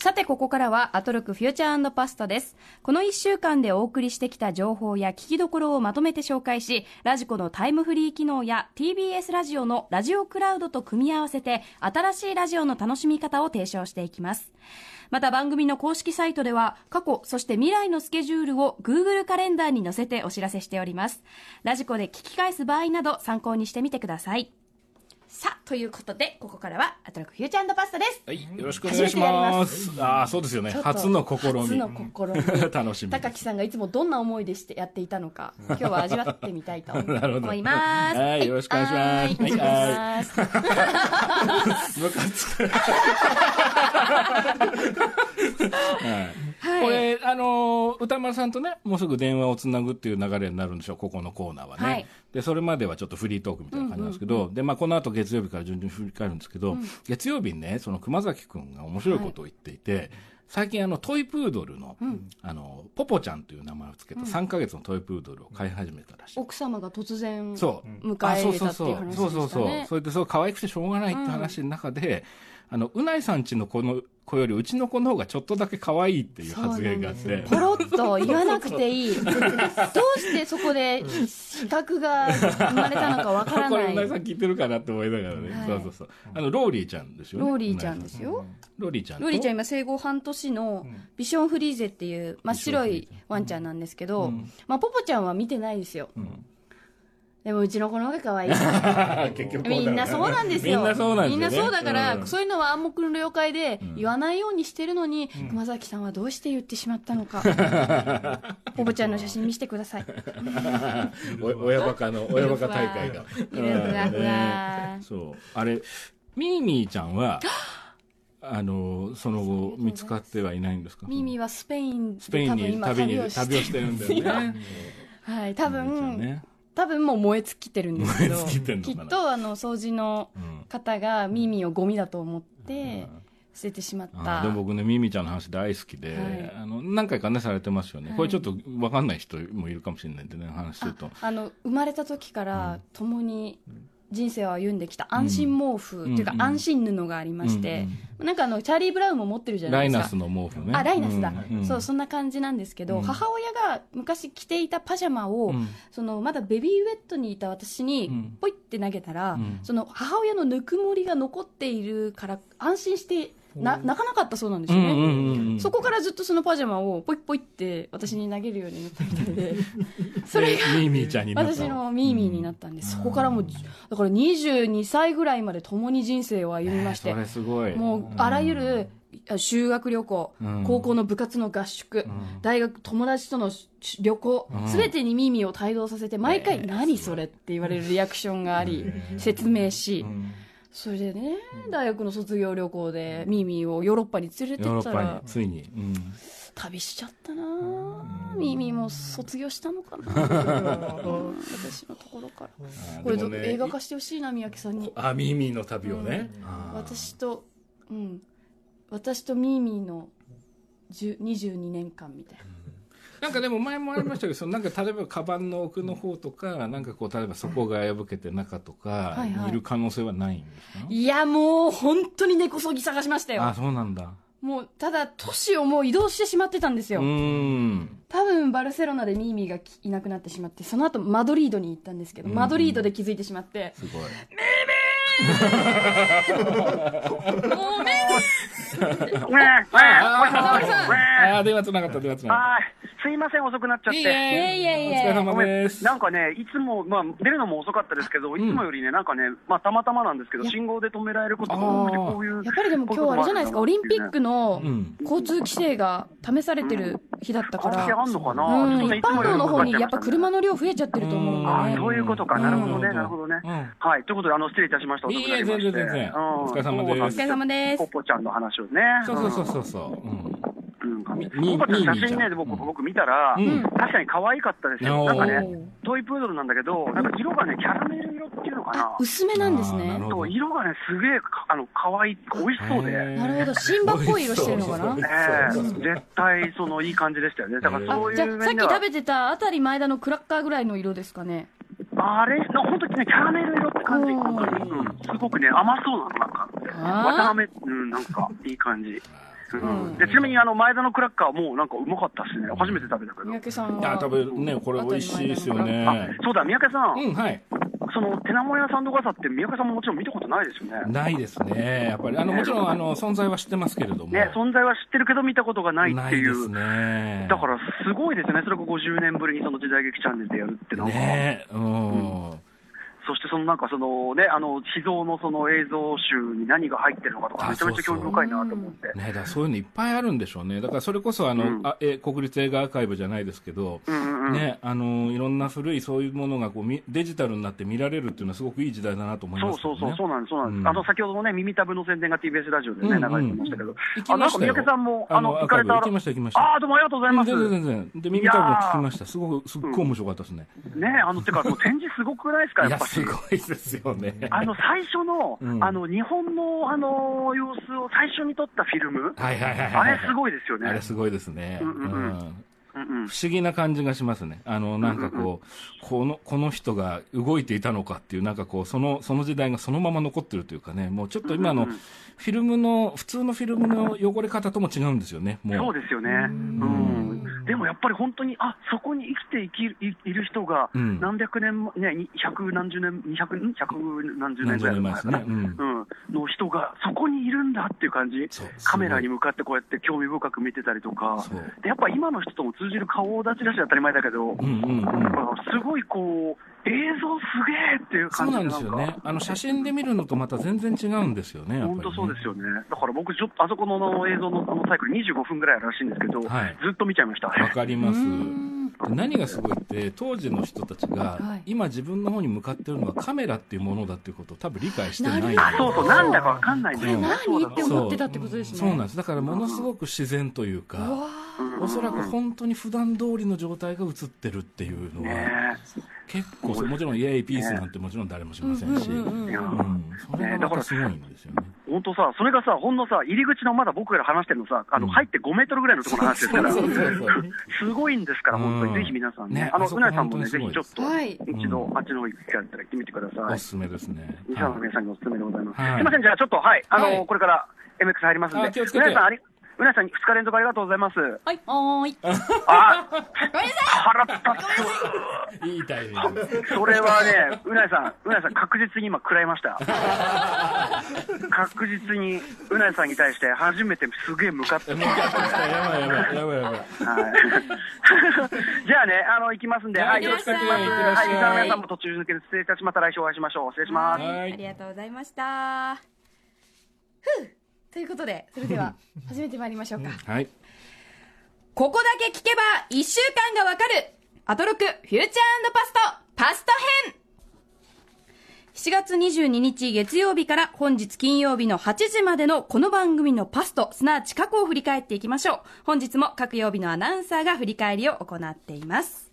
さてここからはアトロクフューチャー&パストです。この1週間でお送りしてきた情報や聞きどころをまとめて紹介し、ラジコのタイムフリー機能や TBS ラジオのラジオクラウドと組み合わせて新しいラジオの楽しみ方を提唱していきます。また番組の公式サイトでは過去そして未来のスケジュールを Google カレンダーに載せてお知らせしております。ラジコで聞き返す場合など参考にしてみてください。さあということでここからはアトロックフューチャー&パスタです、はい、よろしくお願いします。あ、そうですよね、初の試み楽しみ。高木さんがいつもどんな思いでしてやっていたのか今日は味わってみたいと思います。はい、よろしくお願いします。ムカつく。これ歌丸さんとねもうすぐ電話をつなぐっていう流れになるんでしょう、ここのコーナーはね、はい、でそれまではちょっとフリートークみたいな感じなんですけど、でまあ、この後月曜日から順々振り返るんですけど、月曜日にねその熊崎くんが面白いことを言っていて、はい、最近トイプードル の、ポポちゃんという名前をつけた3ヶ月のトイプードルを飼い始めたらしい、奥様が突然迎え入れたっていう話でしたね。そうそれでそう可愛くてしょうがないって話の中で、うないさんちの子よりうちの子の方がちょっとだけ可愛いっていう発言があって、ポロッと言わなくていい。どうしてそこで比較が生まれたのかわからない。これうないさん聞いてるかなって思いながらね、はい、そうローリーちゃんですよね。ローリーちゃんですよ。ローリーちゃん今生後半年のビションフリーゼっていう真っ白いワンちゃんなんですけど、まあ、ポポちゃんは見てないですよ、でもうちの子の方が可愛い。結局みんなそうなんですよ。みんなそうだから、そういうのは暗黙の了解で言わないようにしてるのに、熊崎さんはどうして言ってしまったのか。ポポちゃんの写真見せてください。親バカ大会が。そうあれミーミーちゃんは。その後見つかってはいないんですか。ミーミーはスペインに今旅をしてるんだよね。はい多分もう燃え尽きてるんですけど、きっと掃除の方がミミをゴミだと思って捨ててしまった。でも僕ねミミちゃんの話大好きで、はい、何回かねされてますよね、はい、これちょっと分かんない人もいるかもしれないんでね話すると生まれた時から共に人生を歩んできた安心毛布、というか安心布がありまして、なんかチャーリー・ブラウンも持ってるじゃないですか。ライナスの毛布ね。あ、ライナスだ、そうそんな感じなんですけど、母親が昔着ていたパジャマを、まだベビーウェットにいた私にポイって投げたら、その母親のぬくもりが残っているから安心して泣かなかったそうなんですよね。そこからずっとそのパジャマをポイポイって私に投げるようになったみたいで、それが私のミーミーになったんです。そこからもうだから22歳ぐらいまで共に人生を歩みまして、それすごい。もうあらゆる修学旅行、高校の部活の合宿、大学友達との旅行、すべてにミーミーを帯同させて、毎回何それって言われるリアクションがあり、説明し、それでね、大学の卒業旅行でミーミーをヨーロッパに連れてったらついに、旅しちゃったな。ミーミーも卒業したのかな、私のところから。これど、映画化してほしいな、三宅さんに。あ、ミーミーの旅をね、私とミーミーの22年間みたいな。なんかでも前もありましたけど、なんか例えばカバンの奥の方とか、なんかこう例えば底が破けて中とかいる可能性はないんですか。いやもう本当に根こそぎ探しましたよ。あ、そうなんだ。もうただ都市をもう移動してしまってたんですよ。多分バルセロナでミーミーがいなくなってしまって、その後マドリードに行ったんですけど、マドリードで気づいてしまって、すごいごめんすいません、遅くなっちゃって。いやいやいや、お疲れ様です。なんかね、いつも、まあ、出るのも遅かったですけど、いつもよりね、なんかね、まあ、たまたまなんですけど、信号で止められることも多くて、こういうやっぱりでも今日あれじゃないですか、オリンピックの交通規制が試されてる日だったから、一般道の方にやっぱ車の量増えちゃってると思うので。そういうことか、なるほどね、なるほどね。はい、ということで失礼いたしました。いいえ、全然全然、お疲れ様です。お疲れ様です。ポポちゃんの話をね、そう写真ね、僕見たら、確かに可愛かったですよ。なんかね、トイプードルなんだけど、なんか色がね、キャラメル色っていうのかな、薄めなんですね。色がね、すげえ可愛い、美味しそうで。なるほど、シンバっぽい色してるのかな。絶対いい感じでしたよね。だからそういう面では、じゃあさっき食べてたあたり前田のクラッカーぐらいの色ですかね。あれ、本当にね、キャラメル色って感じ。すごくね、甘そうなのなんか。わたあめ、うん、なんかいい感じ。うん、でちなみに前田のクラッカーもなんかうまかったしね、初めて食べたけど。三宅さんは食べね、これ美味しいですよね。あ、そうだ、三宅さん、うん、はい、その手名も屋さんとかさって三宅さんももちろん見たことないですよね。ないですね、やっぱりもちろん存在は知ってますけれども、ね、存在は知ってるけど見たことがないっていう。ないですね。だからすごいですね、それが50年ぶりにその時代劇チャンネルでやるってなんかね、うん、うん、そしてそのなんかそのね、秘蔵のその映像集に何が入ってるのかとかめちゃめちゃ興味深いなと思って。そうそう、ね、だそういうのいっぱいあるんでしょうね。だからそれこそうん、国立映画アーカイブじゃないですけど、うんうん、ね、いろんな古いそういうものがこうデジタルになって見られるっていうのはすごくいい時代だなと思いますね。そうそうそう、そうなんです、そうなんです。うん、先ほどのね、耳たぶの宣伝が TBS ラジオでね、流れてましたけど、うんうん、なんか三宅さんも行かれた。行きました行きました。あ、どうもありがとうございます。全然で耳たぶも聞きました。すっごい面白かったですね。うん、ね、てか展示すごくないですかやっぱ。すごいですよね。最初の、うん、日本の様子を最初に撮ったフィルム、はいはいはいはい、あれすごいですよね。あれすごいですね。うんうんうんうんうんうん、不思議な感じがしますね。なんかこう、うんうんうん、この人が動いていたのかっていう、なんかこうその時代がそのまま残ってるというかね、もうちょっと今のフィルムの、普通のフィルムの汚れ方とも違うんですよね。もうそうですよね。うん。でもやっぱり本当にそこに生きている人が何百年、うん、ね、百何十年、百何十年ぐらい前かな、ね、うんうん、の人がそこにいるんだっていう感じ。カメラに向かってこうやって興味深く見てたりとか、でやっぱ今の人とも通じる顔立ちだし当たり前だけど、うんうんうん、すごいこう映像すげーっていう感じで。そうなんですよね。写真で見るのとまた全然違うんですよね。本当そうですよね。だから僕あそこの映像のサイクル25分ぐらいあるらしいんですけど、はい、ずっと見ちゃいました。わかります。何がすごいって当時の人たちが今自分の方に向かってるのはカメラっていうものだっていうことを多分理解してないんですよ。そうそう、なんだかわかんないんですよ。これ何って思ってたってことですね。そうなんです。だからものすごく自然というか、おそらく本当に普段通りの状態が映ってるっていうのは、ね、結構もちろんイエイピースなんてもちろん誰もしませんし、それがまたすごいんですよね。本当さ、それがさ、ほんのさ、入り口のまだ僕ら話してるのさ、入って5メートルぐらいのところの話ですから、すごいんですから、本当にぜひ皆さんね、うなえさんもね、ぜひちょっと、一度、あっちの方行く機会あったら行ってみてください。おすすめですね。西原の皆さんにおすすめでございます。はい、すいません、じゃあちょっと、はい、これから MX 入りますんで、うなえさん、うなえさん2日連続ありがとうございます。はい、おーい。あ、ごめんなさい。いいタイミング。それはね、うなえさん確実に今食らいました。確実にうなえさんに対して初めてすげえ向かって。やばい。じゃあね、行きますんで、はい、よろしくお願いします。はい、皆さんも途中抜けで失礼いたしました。来週お会いしましょう。失礼します。ありがとうございました。ふう。ということで、それでは始めてまいりましょうか。うん、はい。ここだけ聞けば1週間がわかるアトロクフューチャー&パスト編。7月22日月曜日から本日金曜日の8時までのこの番組のパスト、すなわち過去を振り返っていきましょう。本日も各曜日のアナウンサーが振り返りを行っています。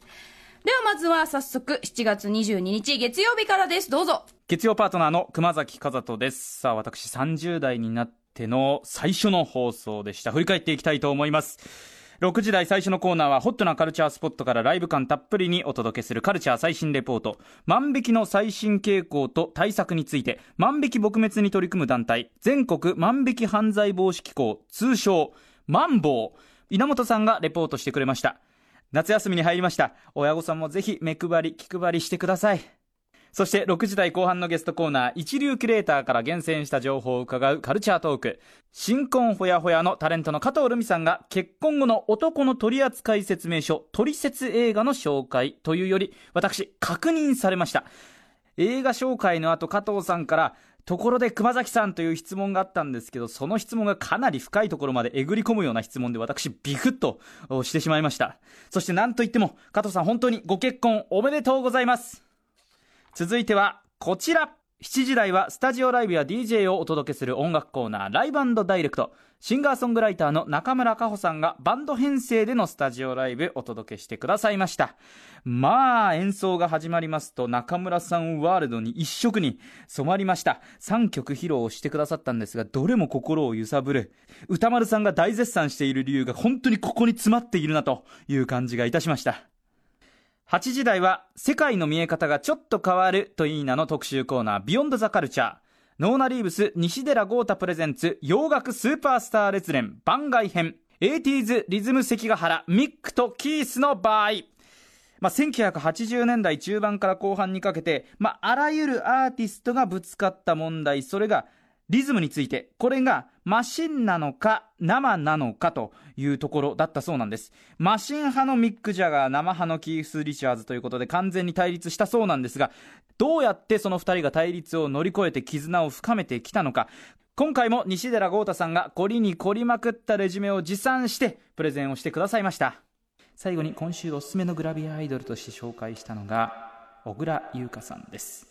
ではまずは早速7月22日月曜日からです。どうぞ。月曜パートナーの熊崎風人です。さあ、私30代になっての最初の放送でした。振り返っていきたいと思います。6時台最初のコーナーはホットなカルチャースポットからライブ感たっぷりにお届けするカルチャー最新レポート。万引きの最新傾向と対策について、万引き撲滅に取り組む団体全国万引き犯罪防止機構、通称マンボウ、稲本さんがレポートしてくれました。夏休みに入りました。親御さんもぜひ目配り気配りしてください。そして6時台後半のゲストコーナー、一流キュレーターから厳選した情報を伺うカルチャートーク。新婚ほやほやのタレントの加藤瑠美さんが結婚後の男の取扱説明書、取説映画の紹介というより、私確認されました。映画紹介の後、加藤さんからところで熊崎さんという質問があったんですけど、その質問がかなり深いところまでえぐり込むような質問で、私ビクッとしてしまいました。そしてなんといっても加藤さん、本当にご結婚おめでとうございます。続いてはこちら。7時台はスタジオライブや DJ をお届けする音楽コーナー、ライブ&ダイレクト。シンガーソングライターの中村佳穂さんがバンド編成でのスタジオライブお届けしてくださいました。まあ演奏が始まりますと中村さんワールドに一色に染まりました。3曲披露してくださったんですが、どれも心を揺さぶる。歌丸さんが大絶賛している理由が本当にここに詰まっているなという感じがいたしました。8時台は世界の見え方がちょっと変わるといいなの特集コーナー、ビヨンドザカルチャー。ノーナリーブス西寺豪太プレゼンツ洋楽スーパースター列伝番外編 80s リズム関ヶ原ミックとキースの場合、1980年代中盤から後半にかけて、あらゆるアーティストがぶつかった問題、それがリズムについて、これがマシンなのか生なのかというところだったそうなんです。マシン派のミック・ジャガー、生派のキース・リチャーズということで完全に対立したそうなんですが、どうやってその2人が対立を乗り越えて絆を深めてきたのか、今回も西寺豪太さんが凝りに凝りまくったレジュメを持参してプレゼンをしてくださいました。最後に今週おすすめのグラビアアイドルとして紹介したのが小倉優香さんです。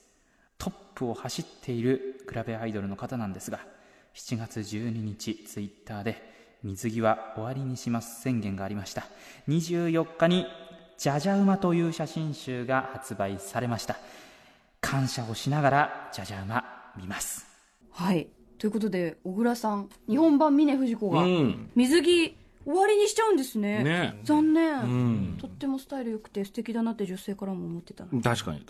トップを走っているグラビアアイドルの方なんですが、7月12日ツイッターで水着は終わりにします宣言がありました。24日にジャジャ馬という写真集が発売されました。感謝をしながらジャジャ馬見ます。はい、ということで小倉さん、日本版峰不二子が水着終わりにしちゃうんです ね残念、とってもスタイル良くて素敵だなって女性からも思ってたの。確かに、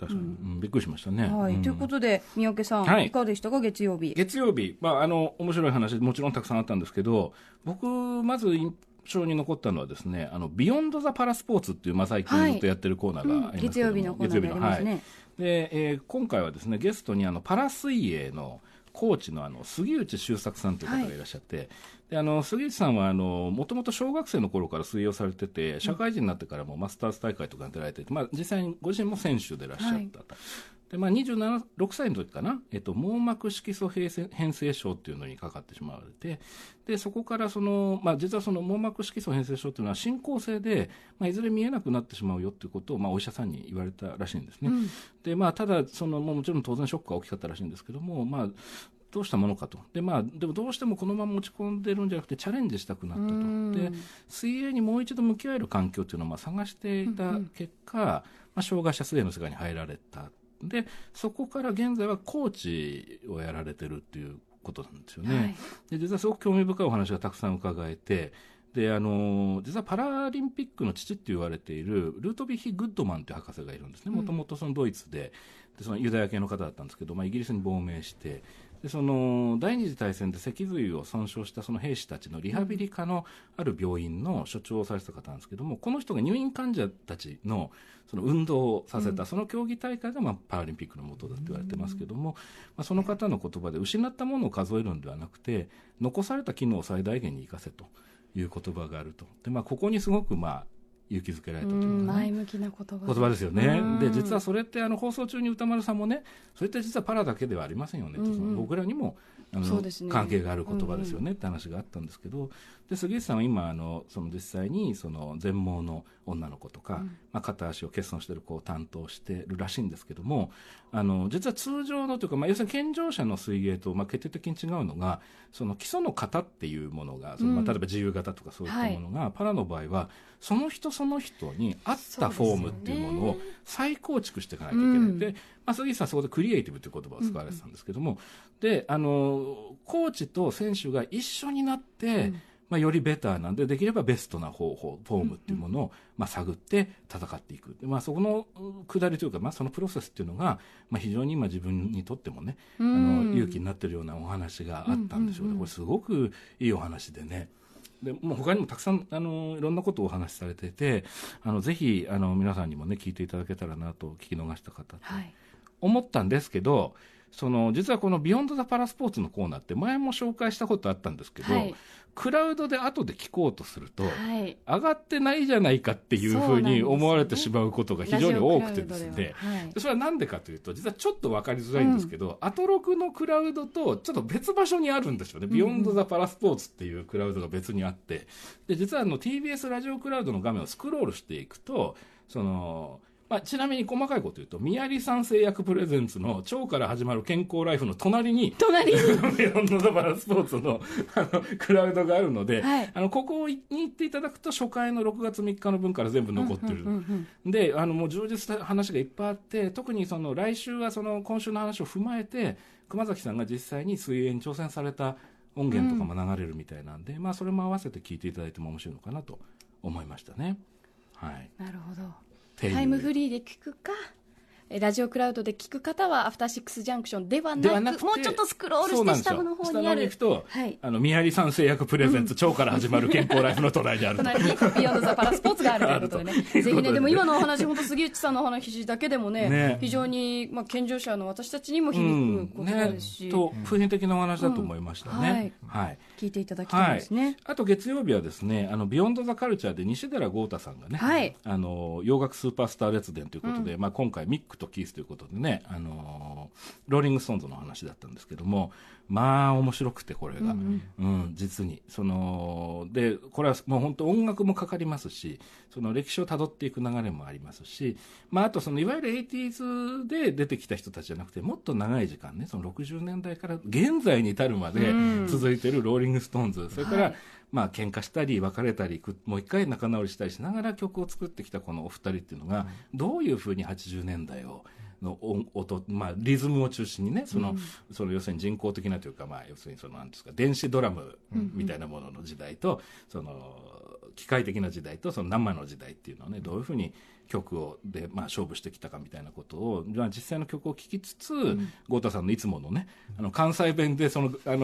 びっくりしましたね、はいということで三宅さん、いかがでしたか？月曜日、面白い話もちろんたくさんあったんですけど、僕まず印象に残ったのはですね、ビヨンドザパラスポーツっていう、最近ずっとやってるコーナーがありますけども、月曜日のコーナーがありますね、で、今回はですねゲストにパラ水泳のコーチの杉内周作さんという方がいらっしゃって、で杉内さんはもともと小学生の頃から水泳をされてて、社会人になってからもマスターズ大会とかに出られてて、実際にご自身も選手でいらっしゃったと。で26歳の時かな、網膜色素変性症っていうのにかかってしまわれて、でそこから実はその網膜色素変性症っていうのは進行性で、いずれ見えなくなってしまうよっていうことを、お医者さんに言われたらしいんですね、でただもちろん当然ショックは大きかったらしいんですけども、どうしたものかと。ででもどうしてもこのまま持ち込んでるんじゃなくてチャレンジしたくなったと。で水泳にもう一度向き合える環境というのを探していた結果、障害者水泳の世界に入られた。でそこから現在はコーチをやられてるっていうことなんですよね、で実はすごく興味深いお話がたくさん伺えて、で実はパラリンピックの父って言われているルートヴィヒ・グッドマンという博士がいるんですね。もともとドイツ でそのユダヤ系の方だったんですけど、イギリスに亡命して、で第二次大戦で脊髄を損傷したその兵士たちのリハビリ科のある病院の所長をされてた方なんですけども、この人が入院患者たちのその運動をさせた、その競技大会がパラリンピックの元だと言われてますけども、その方の言葉で失ったものを数えるのではなくて残された機能を最大限に生かせという言葉があると。でここにすごく勇気づけられたというか、前向きな言葉ですよね。で実はそれって放送中に歌丸さんもね、それって実はパラだけではありませんよね、僕らにも関係がある言葉ですよねって話があったんですけど、で杉内さんは今その実際に全盲の女の子とか、片足を欠損している子を担当しているらしいんですけども、実は通常のというか、要するに健常者の水泳と決定的に違うのが、その基礎の型っていうものが、例えば自由型とかそういったものが、パラの場合はその人その人に合ったフォームっていうものを再構築していかないといけない、で杉内さんはそこでクリエイティブという言葉を使われてたんですけども、でコーチと選手が一緒になって、よりベターなんで、できればベストな方法フォームっていうものを、探って戦っていく、そこの下りというか、そのプロセスっていうのが、非常に今自分にとってもね、勇気になってるようなお話があったんでしょうね。これすごくいいお話でね。でもう他にもたくさんいろんなことをお話しされていて、ぜひ皆さんにもね聞いていただけたらなと、聞き逃した方と思ったんですけど、実はこのビヨンドザパラスポーツのコーナーって前も紹介したことあったんですけど、クラウドで後で聞こうとすると、上がってないじゃないかっていうふうに思われてしまうことが非常に多くてですね、それはなんでかというと、実はちょっと分かりづらいんですけど、アトロクのクラウドとちょっと別場所にあるんですよね、ビヨンドザパラスポーツっていうクラウドが別にあって、で実はTBS ラジオクラウドの画面をスクロールしていくと、ちなみに細かいこと言うと、宮里さん製薬プレゼンツの腸から始まる健康ライフの隣にビヨンドザパラスポーツのクラウドがあるので、ここに行っていただくと初回の6月3日の分から全部残ってる、でもう充実した話がいっぱいあって、特に来週は今週の話を踏まえて熊崎さんが実際に水泳に挑戦された音源とかも流れるみたいなんで、それも合わせて聞いていただいても面白いのかなと思いましたね。なるほど、タイムフリーで聞くか、ラジオクラウドで聞く方はアフターシックスジャンクションではなくもうちょっとスクロールして下の方にある、下の行くと、はい、見張りさん製薬プレゼンツ、腸から始まる健康ライフの隣にある隣にビヨンドザパラスポーツがあるということでねぜひね、でも今のお話本当杉内さんのお話だけでも ね非常に、まあ、健常者の私たちにも響くことですし、うんね、と普遍的なお話だと思いましたね、うんはいはい、聞いていただきたいですね、はい、あと月曜日はですねビヨンドザカルチャーで西寺豪太さんがね、はい、洋楽スーパースター列伝ということで、うんまあ、今回ミックとキースということでね、ローリングストーンズの話だったんですけども、まあ面白くてこれが、うんうん、実にでこれはもう本当音楽もかかりますし、その歴史をたどっていく流れもありますし、まあ、あとそのいわゆる 80s で出てきた人たちじゃなくてもっと長い時間ね、その60年代から現在に至るまで続いているローリングストーンズ、うん、それから、はいまあ喧嘩したり別れたりもう一回仲直りしたりしながら曲を作ってきたこのお二人っていうのがどういうふうに80年代をの音、まあ、リズムを中心にねその要するに人工的なというか、まあ、要するにそのなんですか電子ドラムみたいなものの時代と、うんうん、その機械的な時代とその生の時代っていうのをねどういうふうに曲をで、まあ、勝負してきたかみたいなことを、まあ、実際の曲を聴きつつ、うん、豪太さんのいつものね関西弁でその外国の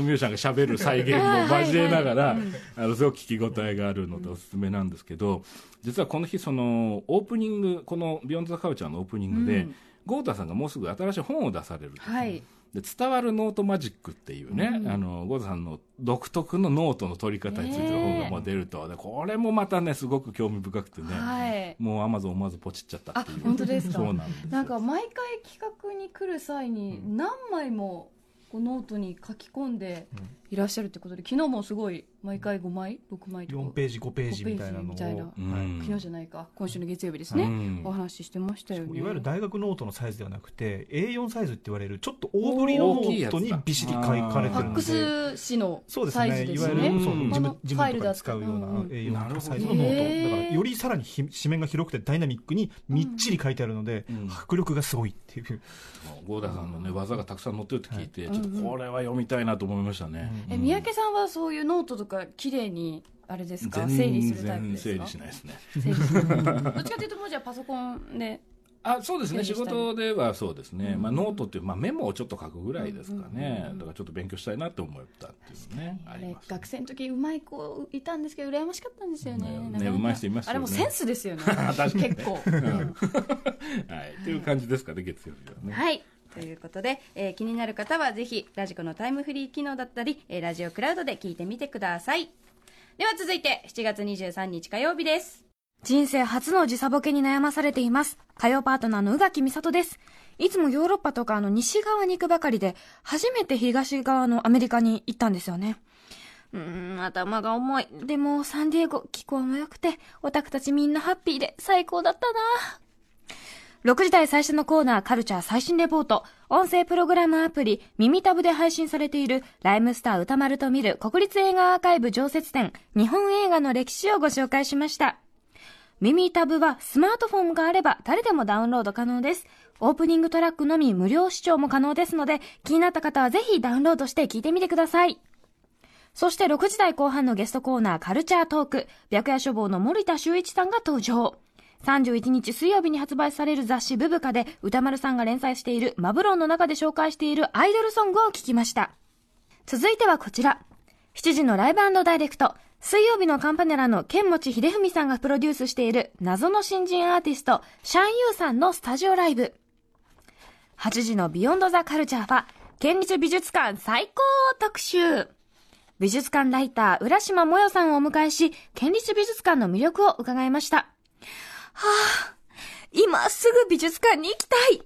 ミュージシャンがしゃべる再現を交えながらはい、はいすごく聞き応えがあるのでおすすめなんですけど、実はこの日そのオープニングこの「ビヨンド・ザ・カルチャー」のオープニングで、うん、豪太さんがもうすぐ新しい本を出されるんです、ねはいで伝わるノートマジックっていうね、うん、ゴザさんの独特のノートの取り方についての本がもう出ると、でこれもまたねすごく興味深くてね、はい、もうアマゾン思わずポチっちゃったっていう。あ、本当ですか。そうなんです。なんか毎回企画に来る際に何枚もこうノートに書き込んでいらっしゃるってことで、昨日もすごい毎回5枚6枚とか4ページ5ページみたいなのを昨日じゃないか今週の月曜日ですね、うん、お話ししてましたよね。いわゆる大学ノートのサイズではなくて A4 サイズって言われるちょっと大ぶりのノートにびしり書かれてるので、ファックス紙のサイズですね。そうですね、いわゆる自分とか使うような A4 のサイズのノートだからよりさらに紙面が広くてダイナミックにみっちり書いてあるので、うん、迫力がすごいっていう豪太さんの、ね、技がたくさん載ってるって聞いて、はい、ちょっとこれは読みたいなと思いましたね、うん三宅さんはそういうノートとか綺麗にあれですか、整理するタイプですか。全然整理しないですね。どっちかというともうじゃあパソコンで。あ、そうですね、仕事ではそうですね、うんまあ、ノートっていう、まあ、メモをちょっと書くぐらいですかね、うんうん、だからちょっと勉強したいなと思ったっていうね、あります。学生の時うまい子いたんですけど羨ましかったんですよね、うん、ねうまい人いますよね。あれもセンスですよね結構、うんはい、っていう感じですかね月曜日はね。はいということで、気になる方はぜひラジコのタイムフリー機能だったり、ラジオクラウドで聞いてみてください。では続いて7月23日火曜日です。人生初の時差ボケに悩まされています火曜パートナーの宇垣美里です。いつもヨーロッパとか西側に行くばかりで初めて東側のアメリカに行ったんですよね。頭が重い。でもサンディエゴ気候も良くてオタクたちみんなハッピーで最高だったな。6時台最初のコーナーカルチャー最新レポート。音声プログラムアプリ耳タブで配信されているライムスター歌丸と見る国立映画アーカイブ常設展日本映画の歴史をご紹介しました。耳タブはスマートフォンがあれば誰でもダウンロード可能です。オープニングトラックのみ無料視聴も可能ですので気になった方はぜひダウンロードして聞いてみてください。そして6時台後半のゲストコーナーカルチャートーク白夜処方の森田修一さんが登場。31日水曜日に発売される雑誌ブブカで歌丸さんが連載しているマブロンの中で紹介しているアイドルソングを聞きました。続いてはこちら7時のライブ&ダイレクト。水曜日のカンパネラの剣持秀文さんがプロデュースしている謎の新人アーティストシャンユーさんのスタジオライブ。8時のビヨンドザカルチャーは県立美術館最高特集。美術館ライター浦島もよさんをお迎えし県立美術館の魅力を伺いました。はあ、今すぐ美術館に行きたい。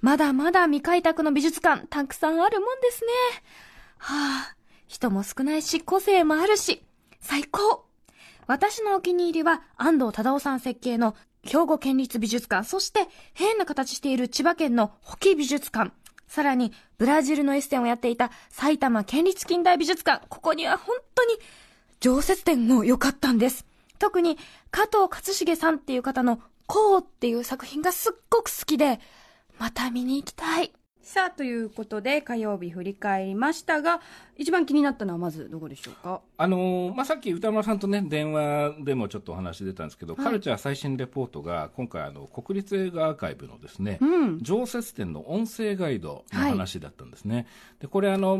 まだまだ未開拓の美術館たくさんあるもんですね。はあ、人も少ないし個性もあるし最高。私のお気に入りは安藤忠雄さん設計の兵庫県立美術館、そして変な形している千葉県の保木美術館、さらにブラジルのエッセンをやっていた埼玉県立近代美術館。ここには本当に常設展も良かったんです。特に加藤勝茂さんっていう方のこうっていう作品がすっごく好きでまた見に行きたい。さあということで火曜日振り返りましたが、一番気になったのはまずどこでしょうか。さっき歌村さんとね電話でもちょっとお話出たんですけど、はい、カルチャー最新レポートが今回国立映画アーカイブのですね、常設展の音声ガイドの話だったんですね、はい、でこれも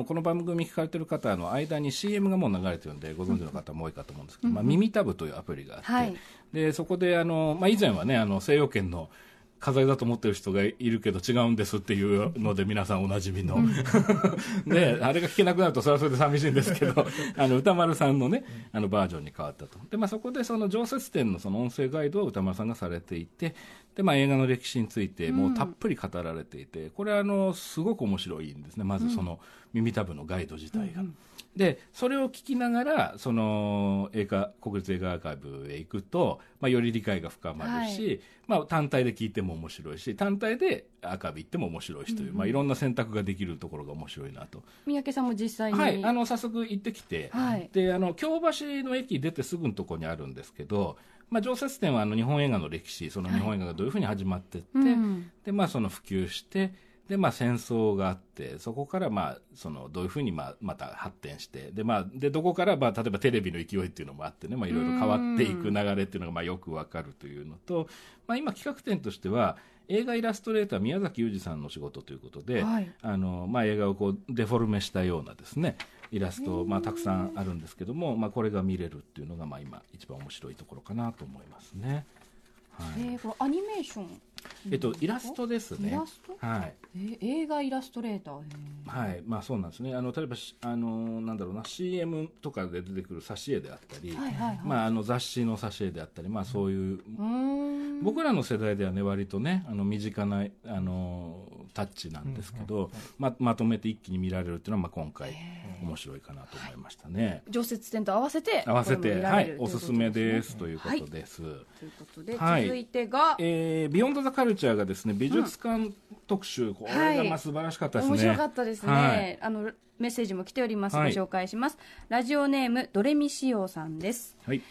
うこの番組聞かれてる方の間に CM がもう流れてるんでご存知の方も多いかと思うんですけど、耳タブというアプリがあって、はい、でそこで以前はね西洋圏の飾りだと思ってる人がいるけど違うんですっていうので皆さんおなじみの、であれが聞けなくなるとそれはそれで寂しいんですけど歌丸さんのねバージョンに変わったと。で、そこでその常設展のその音声ガイドを歌丸さんがされていて、で、映画の歴史についてもうたっぷり語られていて、これすごく面白いんですね。まずその耳たぶのガイド自体が、でそれを聞きながらその国立映画アーカイブへ行くと、より理解が深まるし、はい、単体で聞いても面白いし単体でアーカイブ行っても面白いしという、いろんな選択ができるところが面白いなと。三宅さんも実際に、はい、早速行ってきて、はい、で京橋の駅出てすぐのところにあるんですけど、常設展は日本映画の歴史、その日本映画がどういうふうに始まっていって、でその普及してで戦争があってそこからそのどういうふうにまた発展してででどこから例えばテレビの勢いっていうのもあってねいろいろ変わっていく流れっていうのがよくわかるというのと、今企画展としては映画イラストレーター宮崎裕二さんの仕事ということで、はい、映画をこうデフォルメしたようなですねイラスト、たくさんあるんですけども、これが見れるっていうのが今一番面白いところかなと思いますね。これアニメーションイラストですね。イラスト、はい、映画イラストレーター、はい、そうなんですね。例えばなんだろうな CM とかで出てくる挿絵であったり、雑誌の挿絵であったり、そういう、僕らの世代ではね割とね身近なタッチなんですけど、まとめて一気に見られるっていうのは、今回面白いかなと思いましたね。常設展と合わせて、はい、おすすめですということです。ということで続いてがビヨンドザカルチャーがですね美術館特集、これが素晴らしかったですね。面白かったですね、はい、メッセージも来ております、はい、ご紹介します。ラジオネームドレミシオさんです、はい、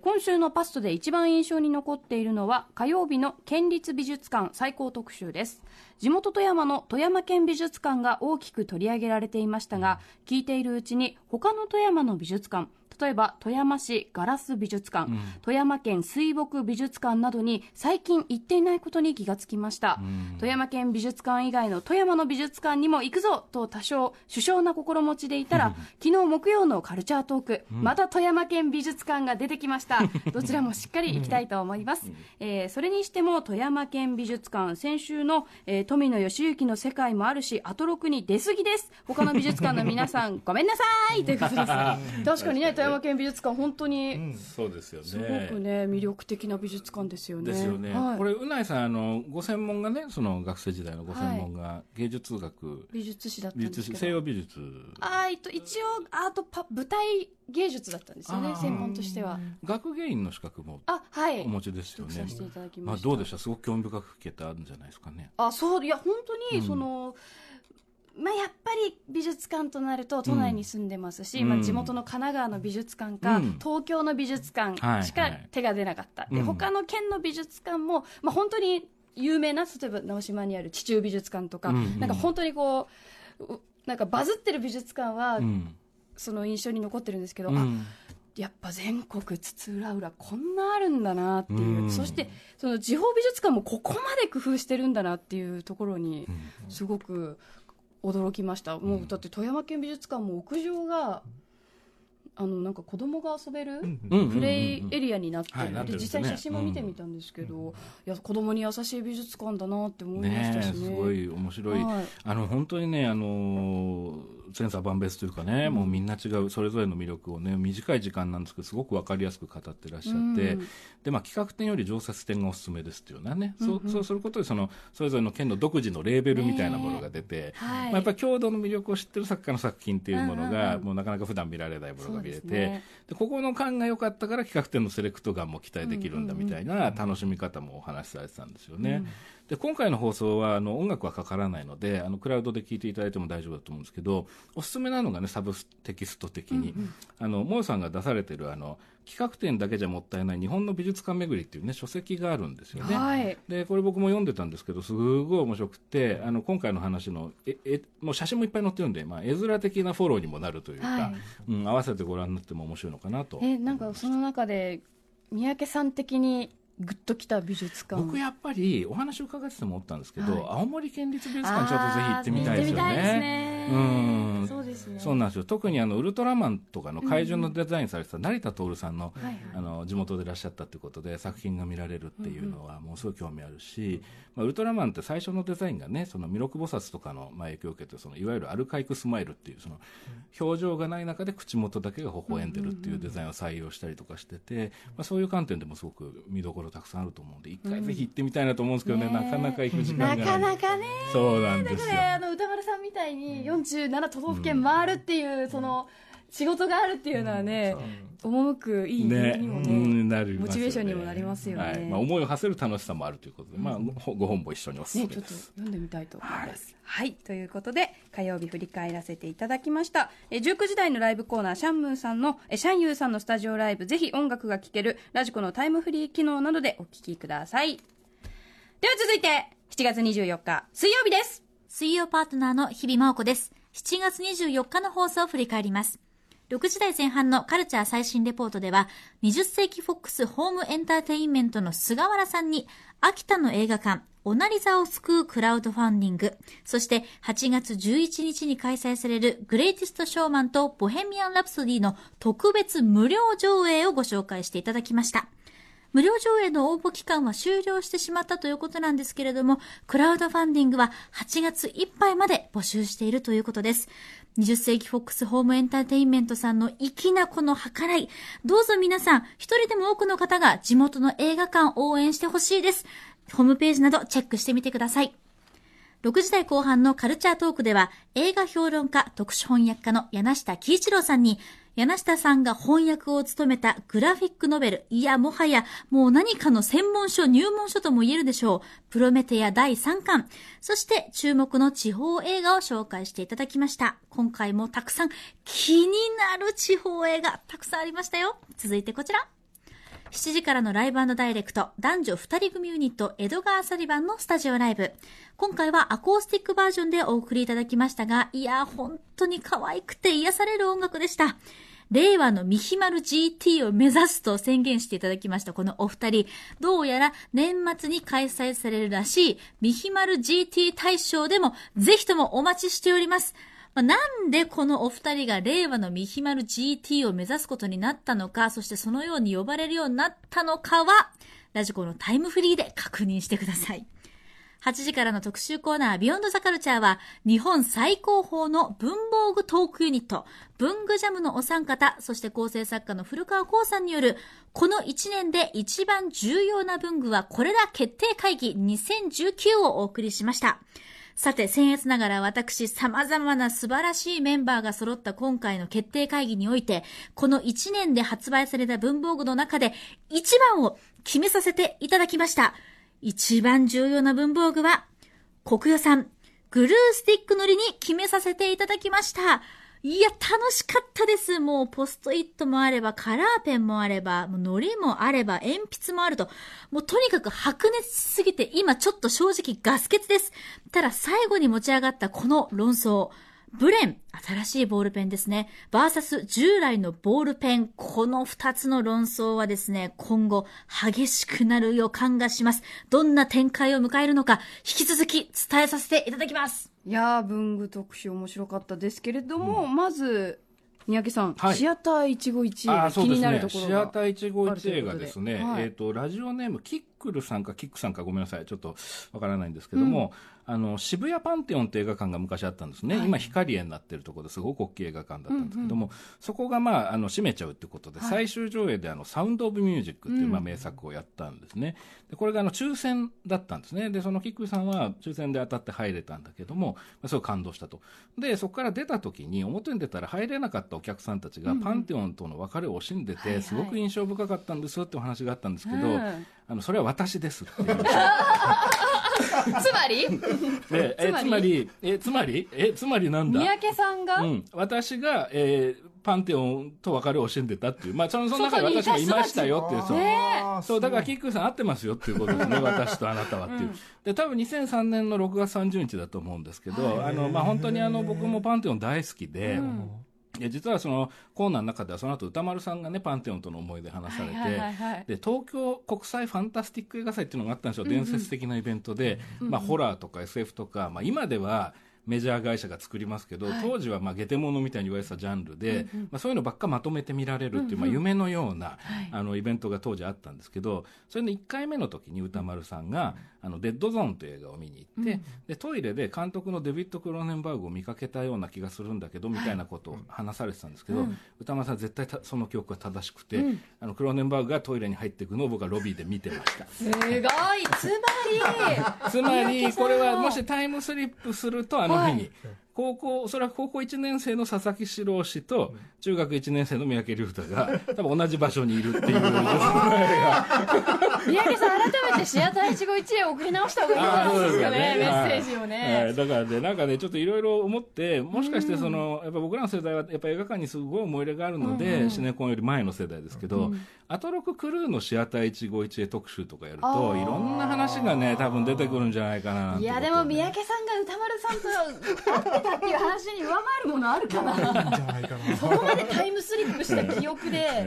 今週のパストで一番印象に残っているのは火曜日の県立美術館最高特集です。地元富山の富山県美術館が大きく取り上げられていましたが、聞いているうちに他の富山の美術館、例えば富山市ガラス美術館、富山県水墨美術館などに最近行っていないことに気がつきました、富山県美術館以外の富山の美術館にも行くぞと多少殊勝な心持ちでいたら、昨日木曜のカルチャートーク、また富山県美術館が出てきましたどちらもしっかり行きたいと思います、それにしても富山県美術館、先週の、富野義行の世界もあるしアトロクに出過ぎです。他の美術館の皆さんごめんなさいということですね。確かにね、富山県美術館本当に、そうですよね、すごくね魅力的な美術館ですよね。ですよね、はい、これうないさんご専門がね、その学生時代のご専門が、はい、芸術学美術史だったんですけど、西洋美術一応アート舞台芸術だったんですよね、専門としては。学芸員の資格もお持ちですよね、はい、させていただきました。どうでした？すごく興味深く聞けたんじゃないですかね。そういや本当にやっぱり美術館となると都内に住んでますし、地元の神奈川の美術館か、東京の美術館しか手が出なかった、で他の県の美術館も、本当に有名な、例えば直島にある地中美術館とか、なんか本当にこうなんかバズってる美術館は、その印象に残ってるんですけど、やっぱ全国津々浦々こんなあるんだなっていう、そしてその地方美術館もここまで工夫してるんだなっていうところにすごく驚きました。もうだって富山県美術館も屋上がなんか子供が遊べるプレイエリアになってる。で実際写真も見てみたんですけど、いや子供に優しい美術館だなって思いましたしね。すごい面白い、はい、本当にね千差万別というかね、もうみんな違うそれぞれの魅力をね短い時間なんですけどすごく分かりやすく語ってらっしゃって、で企画展より常設展がおすすめですっていうようなね、そうすることでそれぞれの県の独自のレーベルみたいなものが出て、やっぱり郷土の魅力を知ってる作家の作品っていうものが、もうなかなか普段見られないものが見れて、でここの感が良かったから企画展のセレクトがもう期待できるんだみたいな楽しみ方もお話しされてたんですよね、で今回の放送は音楽はかからないのでクラウドで聞いていただいても大丈夫だと思うんですけど、おすすめなのがね、サブテキスト的に、もよさんが出されてる企画展だけじゃもったいない日本の美術館巡りっていうね、書籍があるんですよね。はい、でこれ僕も読んでたんですけど、すごい面白くて、今回の話のもう写真もいっぱい載ってるんで、まあ、絵面的なフォローにもなるというか、合わせてご覧になっても面白いのかなと。なんかその中で三宅さん的にグッときた美術館、僕やっぱりお話を伺ってても思ったんですけど、青森県立美術館ちょっとぜひ行ってみたいですよね。そうですね。そうなんですよ。特にウルトラマンとかの怪獣のデザインされてた成田徹さんの、地元でいらっしゃったということで作品が見られるっていうのはもうすごい興味あるし、ウルトラマンって最初のデザインがね、その弥勒菩薩とかの影響を受けて、そのいわゆるアルカイクスマイルっていう、その表情がない中で口元だけが微笑んでるっていうデザインを採用したりとかしてて、そういう観点でもすごく見どころたくさんあると思うんで、一回ぜひ行ってみたいなと思うんですけどね、なかなか行く時間がない。なかなかね。そうなんですよ。だから歌丸さんみたいに47都道府県回るっていう、その仕事があるっていうのはね、赴くいい人にもね、モチベーションにもなりますよね。思いを馳せる楽しさもあるということで、ご本も一緒におすすめです。ちょっと読んでみたいと思います。はい、ということで火曜日振り返らせていただきました。19時台のライブコーナー、シャンユーさんのスタジオライブ、ぜひ音楽が聴けるラジコのタイムフリー機能などでお聴きください。では続いて7月24日水曜日です。水曜パートナーの日々真央子です。7月24日の放送を振り返ります。6時台前半のカルチャー最新レポートでは、20世紀フォックスホームエンターテインメントの菅原さんに、秋田の映画館おなり座を救うクラウドファンディング、そして8月11日に開催されるグレイティストショーマンとボヘミアンラプソディの特別無料上映をご紹介していただきました。無料上映の応募期間は終了してしまったということなんですけれども、クラウドファンディングは8月いっぱいまで募集しているということです。20世紀フォックスホームエンターテインメントさんの粋なこの計らい、どうぞ皆さん一人でも多くの方が地元の映画館応援してほしいです。ホームページなどチェックしてみてください。6時台後半のカルチャートークでは、映画評論家、特殊翻訳家の柳下喜一郎さんに、柳下さんが翻訳を務めたグラフィックノベル、いやもはやもう何かの専門書、入門書とも言えるでしょう、プロメテア第3巻、そして注目の地方映画を紹介していただきました。今回もたくさん気になる地方映画たくさんありましたよ。続いてこちら、7時からのライブ&ダイレクト、男女2人組ユニットエドガー・サリバンのスタジオライブ、今回はアコースティックバージョンでお送りいただきましたが、いや本当に可愛くて癒される音楽でした。令和のミヒマル GT を目指すと宣言していただきましたこのお二人、どうやら年末に開催されるらしいミヒマル GT 大賞でもぜひともお待ちしております。なんでこのお二人が令和のミヒマル GT を目指すことになったのか、そしてそのように呼ばれるようになったのかは、ラジコのタイムフリーで確認してください。8時からの特集コーナー、ビヨンドザカルチャーは、日本最高峰の文房具トークユニット、文具ジャムのお三方、そして構成作家の古川光さんによる、この1年で一番重要な文具はこれだ決定会議2019をお送りしました。さて、僭越ながら私、様々な素晴らしいメンバーが揃った今回の決定会議において、この1年で発売された文房具の中で一番を決めさせていただきました。一番重要な文房具は、国予産、グルースティックのりに決めさせていただきました。いや、楽しかったです。もう、ポストイットもあれば、カラーペンもあれば、のりもあれば、鉛筆もあると、もうとにかく白熱しすぎて、今ちょっと正直ガス欠です。ただ、最後に持ち上がったこの論争。ブレン、新しいボールペンですね。バーサス従来のボールペン。この2つの論争はですね、今後激しくなる予感がします。どんな展開を迎えるのか、引き続き伝えさせていただきます。いやー、文具特集面白かったですけれども、まず、三宅さん、シアター151、気になるところがあるということで。シアター151がですね、ラジオネームキックルさんかごめんなさい、ちょっとわからないんですけども、渋谷パンテオンって映画館が昔あったんですね。今ヒカリエになってるところですごく大きい映画館だったんですけども、そこがまあ閉めちゃうってことで、最終上映でサウンドオブミュージックっていう名作をやったんですね。でこれが抽選だったんですね。でそのキックルさんは抽選で当たって入れたんだけども、すごい感動したと。でそこから出た時に、表に出たら入れなかったお客さんたちがパンテオンとの別れを惜しんでて、すごく印象深かったんですよってお話があったんですけど、それは私ですっていうつまりなんだ、三宅さんが、うん、私が、パンテオンと別れを惜しんでたっていう、まあ、その中で私もいましたよっていう、そうだからキックさん合ってますよっていうことですね私とあなたはっていう、うん、で多分2003年の6月30日だと思うんですけど、まあ、本当に僕もパンテオン大好きで、うんいや実はそのコーナーの中ではその後歌丸さんがねパンテオンとの思い出話されて、で東京国際ファンタスティック映画祭っていうのがあったんですよ、伝説的なイベントで、まあ、ホラーとか SF とか、まあ、今ではメジャー会社が作りますけど、当時はまあゲテモノみたいに言われてたジャンルで、まあ、そういうのばっかまとめて見られるっていう、まあ、夢のような、イベントが当時あったんですけど、それの1回目の時に歌丸さんがデッドゾーンという映画を見に行って、でトイレで監督のデビッド・クローネンバーグを見かけたような気がするんだけどみたいなことを話されてたんですけど、歌丸さん絶対その記憶が正しくて、クローネンバーグがトイレに入っていくのを僕はロビーで見てましたすごいつまりこれはもしタイムスリップするとはい、おそらく高校1年生の佐々木史郎氏と中学1年生の三宅龍太が多分同じ場所にいるっていう三宅さん改めてシアター151へ送り直した方がいいんですよね、メッセージをね、だからねなんかねちょっといろいろ思って、もしかしてそのやっぱ僕らの世代はやっぱ映画館にすごい思い入れがあるので、シネコンより前の世代ですけど、アトロククルーのシアター151へ特集とかやるといろんな話がね多分出てくるんじゃないかな。いやでも三宅さんが歌丸さんとだっていう話に上回るものあるかなそこまでタイムスリップした記憶であ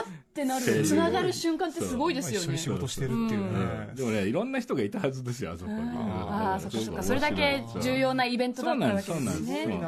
ってなるつながる瞬間ってすごいですよね。一緒に仕事してるっていうね。でもねいろんな人がいたはずですよあそこに。あそっかそっか、それだけ重要なイベントだったわけですね。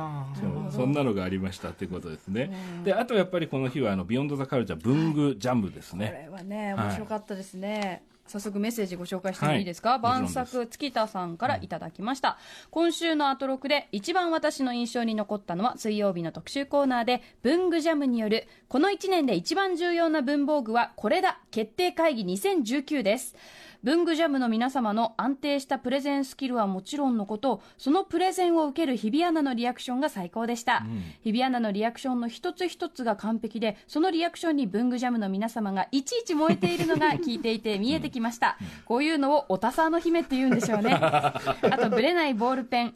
そんなのがありましたっていうことですね。であとやっぱりこの日はビヨンドザカルチャー文具ジャムですね。これはね面白かったですね。早速メッセージご紹介してもいいですか。晩作月田さんからいただきました。今週のアトロクで一番私の印象に残ったのは水曜日の特集コーナーで文具ジャムによるこの1年で一番重要な文房具はこれだ決定会議2019です。文具ジャムの皆様の安定したプレゼンスキルはもちろんのこと、そのプレゼンを受ける日比アナのリアクションが最高でした、日比アナのリアクションの一つ一つが完璧で、そのリアクションに文具ジャムの皆様がいちいち燃えているのが聞いていて見えてきました、こういうのをおたさの姫って言うんでしょうねあとブレないボールペン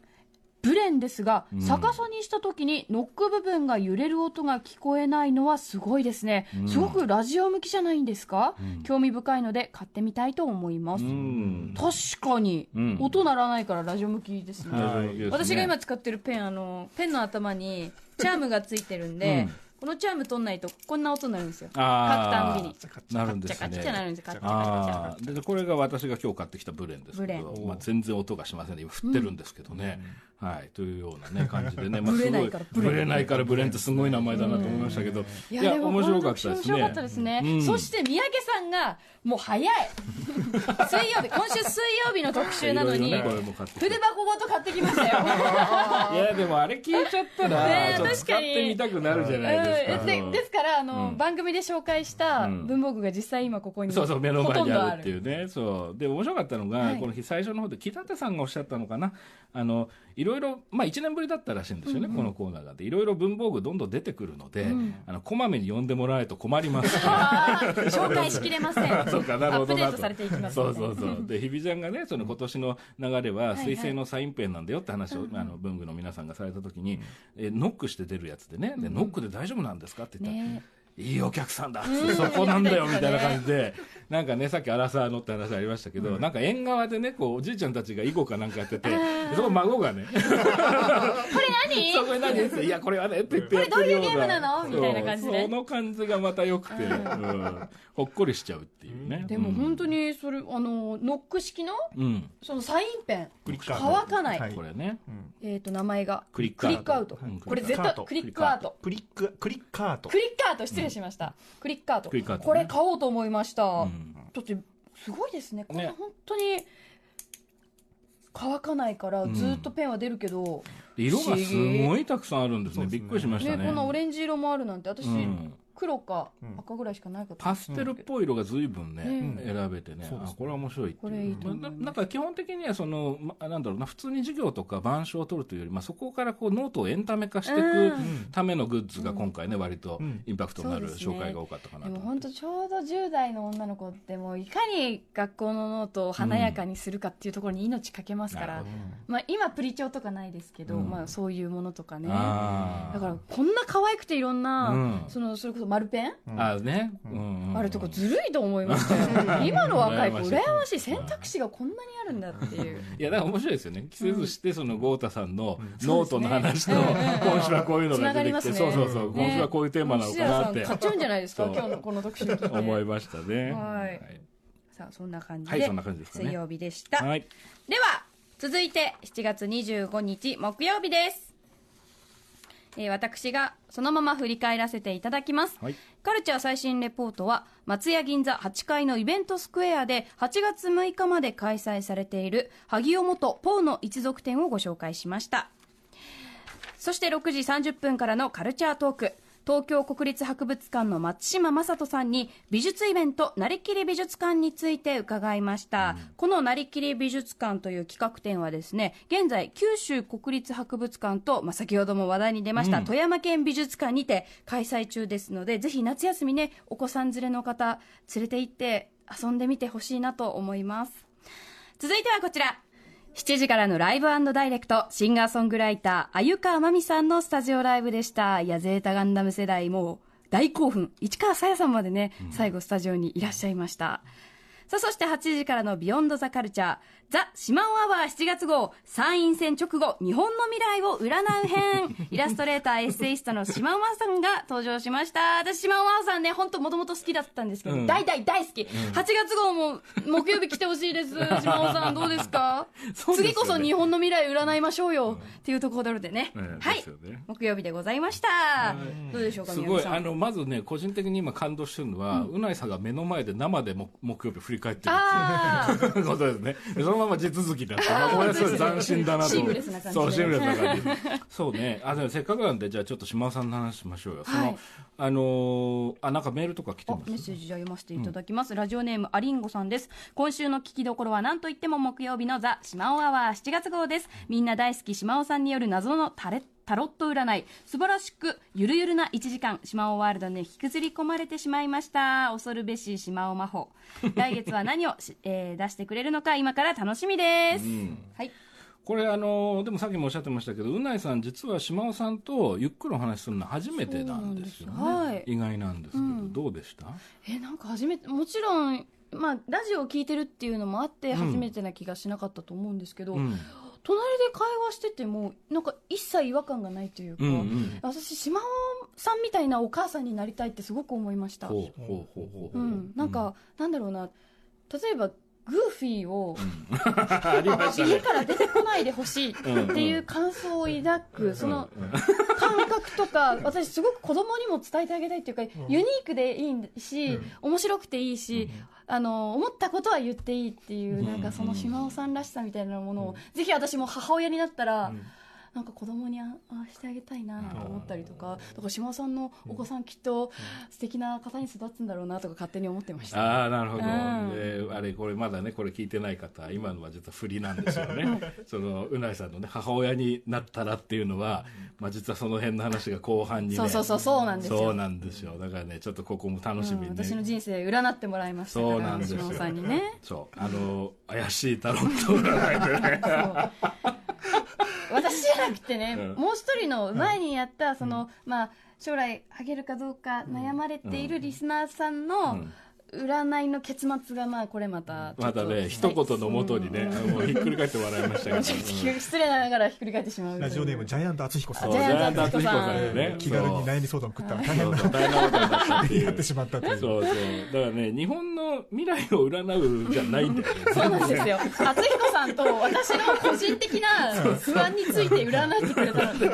ブレンですが、逆さにした時にノック部分が揺れる音が聞こえないのはすごいですね、すごくラジオ向きじゃないんですか、興味深いので買ってみたいと思います、確かに、音鳴らないからラジオ向きですね、私が今使ってるペンペンの頭にチャームがついてるんで、このチャーム取んないとこんな音になるんですよ。書くたんびになるんですね。カチャカチャなるんです。カチャカチャ。でこれが私が今日買ってきたブレンですけど、まあ、全然音がしませんね。今振ってるんですけどね。はいというようなね感じでね、まあすごいブレないからブレンってすごい名前だなと思いましたけど、いや面白かったですね。面白かったですね。そして三宅さんがもう早い。水曜日、今週水曜日の特集なのに筆箱ごと買ってきましたよ。いやでもあれ聞いちゃったらちょっと使ってみたくなるじゃないですか。ですから番組で紹介した文房具が実際今ここにそうそう目の前にあるっていうね。そうで面白かったのがこの日最初の方で木立さんがおっしゃったのかな、いろいろ、まあ、1年ぶりだったらしいんですよね、このコーナーがでいろいろ文房具どんどん出てくるので、こまめに読んでもらえると困ります紹介しきれませんそうかなるほどなとアップデートされていきます、ね、そうで日比ちゃんがねその今年の流れは水星のサインペンなんだよって話を、文具の皆さんがされた時に、ノックして出るやつでね、でノックで大丈夫なんですかって言ったら、いいお客さんだ、そこなんだよみたいな感じで、なんかねさっきアラサーのって話ありましたけど、なんか縁側でねこうおじいちゃんたちが囲碁かなんかやってて、そこ孫がねこれ何？そこ何です？いやこれはねって言ってやってるような、これどういうゲームなのみたいな感じで、その感じがまた良くて、ほっこりしちゃうっていうね。でも本当にそれノック式のそのサインペン乾かないこれね、名前がクリックアウト、これ絶対クリックアウト失礼。しました。クリッカーと、これ買おうと思いました。だってすごいですね。これ本当に乾かないからずっとペンは出るけど、色がすごいたくさんあるんですね。びっくりしましたね。このオレンジ色もあるなんて私。黒か赤ぐらいしかないかと、パステルっぽい色が随分ね、選べてね、あ、これは面白いっていう。これいい、なんか基本的にはその、なんだろうな、普通に授業とか板書を取るというより、そこからこうノートをエンタメ化していくためのグッズが今回ね、割とインパクトのある紹介が多かったかなと。でも本当ちょうど10代の女の子ってもういかに学校のノートを華やかにするかっていうところに命かけますから、今プリ帳とかないですけど、そういうものとかね、だからこんな可愛くていろんな、それこそ丸ペン、あるとこずるいと思いましたよ。今の若い子羨ましい、選択肢がこんなにあるんだっていう。いや、だから面白いですよね。季節してその豪太さんのノートの話と、今週はこういうのが出てきて、そうそうそう、今週はこういうテーマなのかなって。買っちゃうんじゃないですか、今日のこの特集聞いて。思いましたね。はい。さあ、そんな感じで水曜日でした。では続いて7月25日木曜日です。私がそのまま振り返らせていただきます、カルチャー最新レポートは松屋銀座8階のイベントスクエアで8月6日まで開催されている萩尾元ポーの一族展をご紹介しました。そして6時30分からのカルチャートーク、東京国立博物館の松島正人さんに美術イベントなりきり美術館について伺いました、このなりきり美術館という企画展はですね、現在九州国立博物館と、先ほども話題に出ました、富山県美術館にて開催中ですので、ぜひ夏休みね、お子さん連れの方連れて行って遊んでみてほしいなと思います。続いてはこちら、7時からのライブ&ダイレクト、シンガーソングライター鮎川真美さんのスタジオライブでした。いや、ゼータガンダム世代もう大興奮、市川紗椰さんまでね、最後スタジオにいらっしゃいました、さあ、そして8時からのビヨンドザカルチャー、ザ・シマオアワー7月号、参院選直後、日本の未来を占う編イラストレーターエッセイストのシマオアさんが登場しました。私、シマオアさんね、本当もともと好きだったんですけど、大好き、8月号も木曜日来てほしいです。シマオさんどうですか？そうですね、次こそ日本の未来占いましょうよ、っていうところでね、はい、木曜日でございました。どうでしょうか、すごい、まずね、個人的に今感動してるのは、うな、いさんが目の前で生で木曜日振り返ってるっていうことですね。そのまま地続きだった。これはすごい斬新だなと。シームレスな感じ。そう、シームレスな感じ。そうね。あ、でもせっかくなんで、じゃあちょっと島尾さんの話しましょうよ。はい、なんかメールとか来てます。メッセージじゃ読ませていただきます。ラジオネームアリンゴさんです。今週の聞きどころは何といっても木曜日のザ・島尾アワー7月号です。みんな大好き島尾さんによる謎のタロット占い、素晴らしくゆるゆるな1時間、島尾ワールドに引きずり込まれてしまいました。恐るべし島尾魔法、来月は何を、出してくれるのか今から楽しみです、はい、これでもさっきもおっしゃってましたけど、うないさん実は島尾さんとゆっくりお話しするのは初めてなんですよね、意外なんですけど、どうでした？なんか初めて、もちろん、ラジオを聞いてるっていうのもあって初めてな気がしなかったと思うんですけど、隣で会話しててもなんか一切違和感がないというか、私、島尾さんみたいなお母さんになりたいってすごく思いました。なんか、なんだろうな、例えばグーフィーを家から出てこないでほしいっていう感想を抱く、その感覚とか、私すごく子供にも伝えてあげたいっていうか、ユニークでいいし、面白くていいし、思ったことは言っていいっていう、なんかその島尾さんらしさみたいなものを、ぜひ私も母親になったら、なんか子供にああしてあげたいなと思ったりとか、だから島尾さんのお子さんきっと素敵な方に育つんだろうなとか勝手に思ってました。ああ、なるほど、あれ、これまだね、これ聞いてない方、今のは実は振りなんですよね。そのうないさんのね、母親になったらっていうのは、実はその辺の話が後半にね。そうなんですよ。そうなんですよ。だからね、ちょっとここも楽しみに、ね、私の人生占ってもらいましたから。そうなんですよ。島尾さんにね。そう、怪しいタロット占いでね。私じゃなくてね、もう一人の前にやったその、将来ハゲるかどうか悩まれているリスナーさんの占いの結末が、これまたまたね、一言のもとにね、もうひっくり返って笑いましたけど、失礼ながらひっくり返ってしまう。ラジオネームジャイアント厚彦さん、気軽に悩み相談を送ったら大変なことになってしまったという。そうそう、だからね、日本の未来を占うじゃないんだよね。そうなんですよ。厚彦さんと私の個人的な不安について占ってくれたので、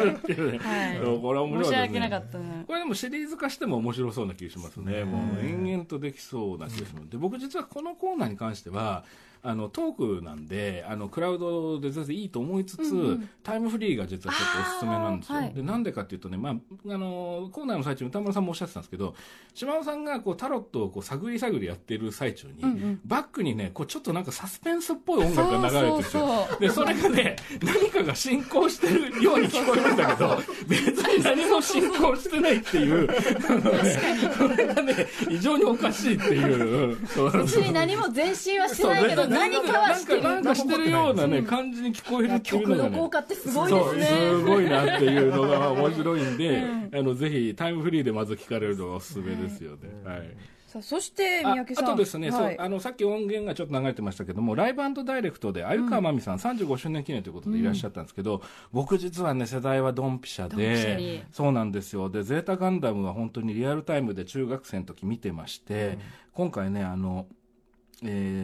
これは面白いですね。申し訳なかったね。これでもシリーズ化しても面白そうな気がしますね。もう延々とできそうな気がします。で、僕実はこのコーナーに関してはトークなんでクラウドで全然いいと思いつつ、うんうん、タイムフリーが実はちょっとおすすめなんですよ、はい、でなんでかっていうとね、まあ、コーナーの最中歌村さんもおっしゃってたんですけど、島尾さんがこうタロットをこう探り探りやってる最中に、うんうん、バックにねこうちょっとなんかサスペンスっぽい音楽が流れてるんですよ。でそれがね何かが進行してるように聞こえるんだけど別に何も進行してないっていうそれがね異常におかしいっていう別に何も前進はしてないけど何かはしてるなんかしてるようなね感じに聞こえるっていうのがね、曲の効果ってすごいですね。すごいなっていうのが面白いんで、うん、ぜひタイムフリーでまず聞かれるのがおすすめですよね、うん、はい。さあそして三宅さん あとですね、はい、そうさっき音源がちょっと流れてましたけども、ライブ&ダイレクトで鮎川真美さん、うん、35周年記念ということでいらっしゃったんですけど、うん、僕実はね世代はドンピシャで、そうなんですよ。でゼータガンダムは本当にリアルタイムで中学生の時見てまして、うん、今回ね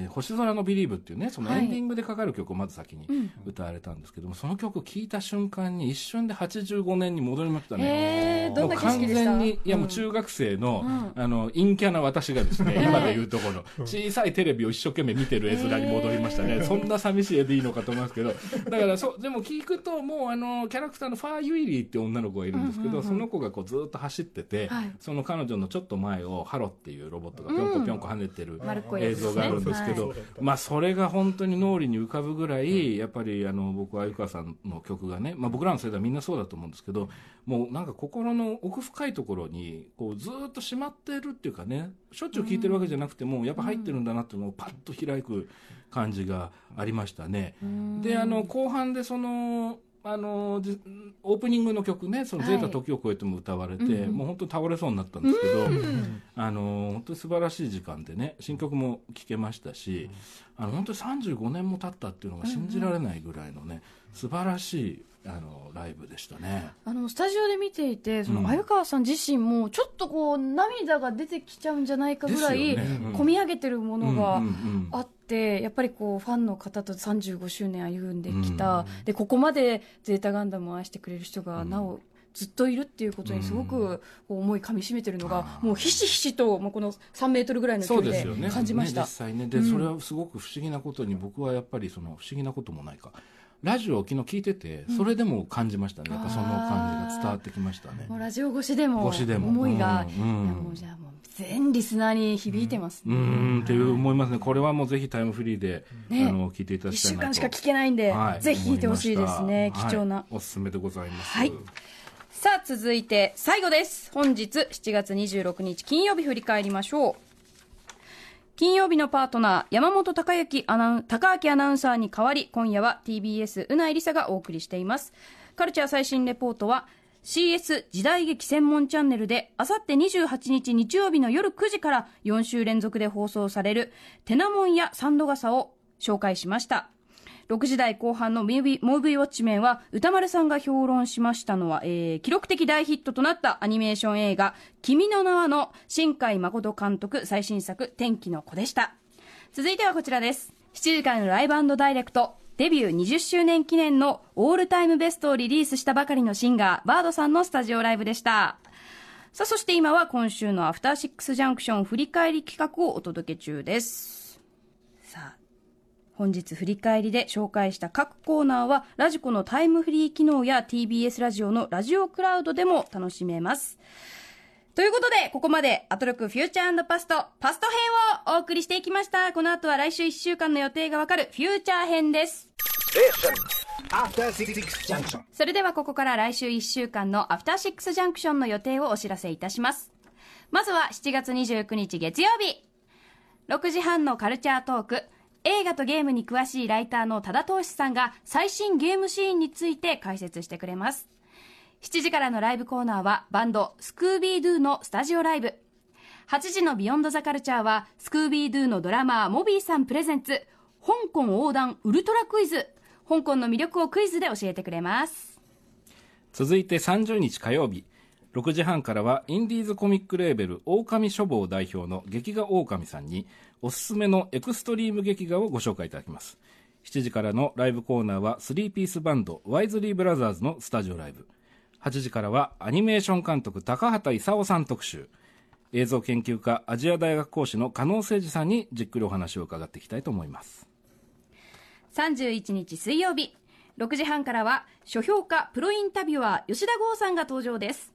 星空のビリーブっていうねそのエンディングでかかる曲をまず先に歌われたんですけども、はいうん、その曲聴いた瞬間に一瞬で85年に戻りましたね。どんな景色でした？完全にいやもう中学生の、うん、陰キャな私がですね、今でいうところ小さいテレビを一生懸命見てる絵面に戻りましたね。そんな寂しい絵でいいのかと思いますけど、だからでも聴くともうキャラクターのファー・ユイリーって女の子がいるんですけど、うんうんうん、その子がこうずっと走ってて、はい、その彼女のちょっと前をハロっていうロボットがぴょんこぴょんこ跳ねてる映像があるんですけど、はいまあ、それが本当に脳裏に浮かぶぐらいやっぱり僕は鮎川さんの曲がね、まあ、僕らの世代はみんなそうだと思うんですけど、もうなんか心の奥深いところにこうずっとしまってるっていうかね、しょっちゅう聴いてるわけじゃなくてもやっぱ入ってるんだなっていうのをパッと開く感じがありましたね。で後半でオープニングの曲ね、そのゼータ時を超えても歌われて、はい、もう本当に倒れそうになったんですけど、うん、本当に素晴らしい時間でね、新曲も聴けましたし、本当に35年も経ったっていうのが信じられないぐらいのね、うん、素晴らしいライブでしたね。スタジオで見ていて、鮎川さん自身もちょっとこう涙が出てきちゃうんじゃないかぐらい、ねうん、込み上げてるものがあって、うんうんうん、やっぱりこうファンの方と35周年歩んできた、うん、でここまでゼータガンダムを愛してくれる人がなお、うんずっといるっていうことにすごく思いかみしめてるのが、もうひしひしとこの3メートルぐらいの距離で感じました。そうですよね、実際ね。で、うん、それはすごく不思議なことに、僕はやっぱりその不思議なこともないか、ラジオを昨日聞いててそれでも感じましたね、うん、やっぱその感じが伝わってきましたね。もうラジオ越しでも思いが、うんうん、いやもうじゃあもう全リスナーに響いてますね、うん、っていう思いますね。これはもうぜひタイムフリーで、ね、聞いていただきたいなと。1週間しか聞けないんで、はい、ぜひ聞いてほしいですね。貴重な、はい、おすすめでございます。はい、さあ続いて最後です。本日7月26日金曜日振り返りましょう。金曜日のパートナー山本貴明アナウンサーに代わり、今夜は TBS うないりさがお送りしています。カルチャー最新レポートは CS 時代劇専門チャンネルであさって28日日曜日の夜9時から4週連続で放送されるテナモンやサンドガサを紹介しました。6時台後半のムービーウォッチメンは歌丸さんが評論しましたのは、記録的大ヒットとなったアニメーション映画君の名はの新海誠監督最新作天気の子でした。続いてはこちらです。7時からのライブ&ダイレクト、デビュー20周年記念のオールタイムベストをリリースしたばかりのシンガーバードさんのスタジオライブでした。さあそして今は今週のアフターシックスジャンクション振り返り企画をお届け中です。さあ本日振り返りで紹介した各コーナーはラジコのタイムフリー機能や TBS ラジオのラジオクラウドでも楽しめます。ということでここまでアトロックフューチャー&パストパスト編をお送りしていきました。この後は来週1週間の予定がわかるフューチャー編です。それではここから来週1週間のアフターシックスジャンクションの予定をお知らせいたします。まずは7月29日月曜日6時半のカルチャートーク、映画とゲームに詳しいライターの多田投資さんが最新ゲームシーンについて解説してくれます。7時からのライブコーナーはバンドスクービードゥのスタジオライブ、8時のビヨンドザカルチャーはスクービードゥのドラマーモビーさんプレゼンツ香港横断ウルトラクイズ、香港の魅力をクイズで教えてくれます。続いて30日火曜日6時半からはインディーズコミックレーベル狼書房代表の劇画狼さんにおすすめのエクストリーム劇画をご紹介いただきます。7時からのライブコーナーは3ピースバンドワイズリーブラザーズのスタジオライブ、8時からはアニメーション監督高畑勲さん特集、映像研究家アジア大学講師の加納誠二さんにじっくりお話を伺っていきたいと思います。31日水曜日6時半からは書評家プロインタビュアー吉田剛さんが登場です。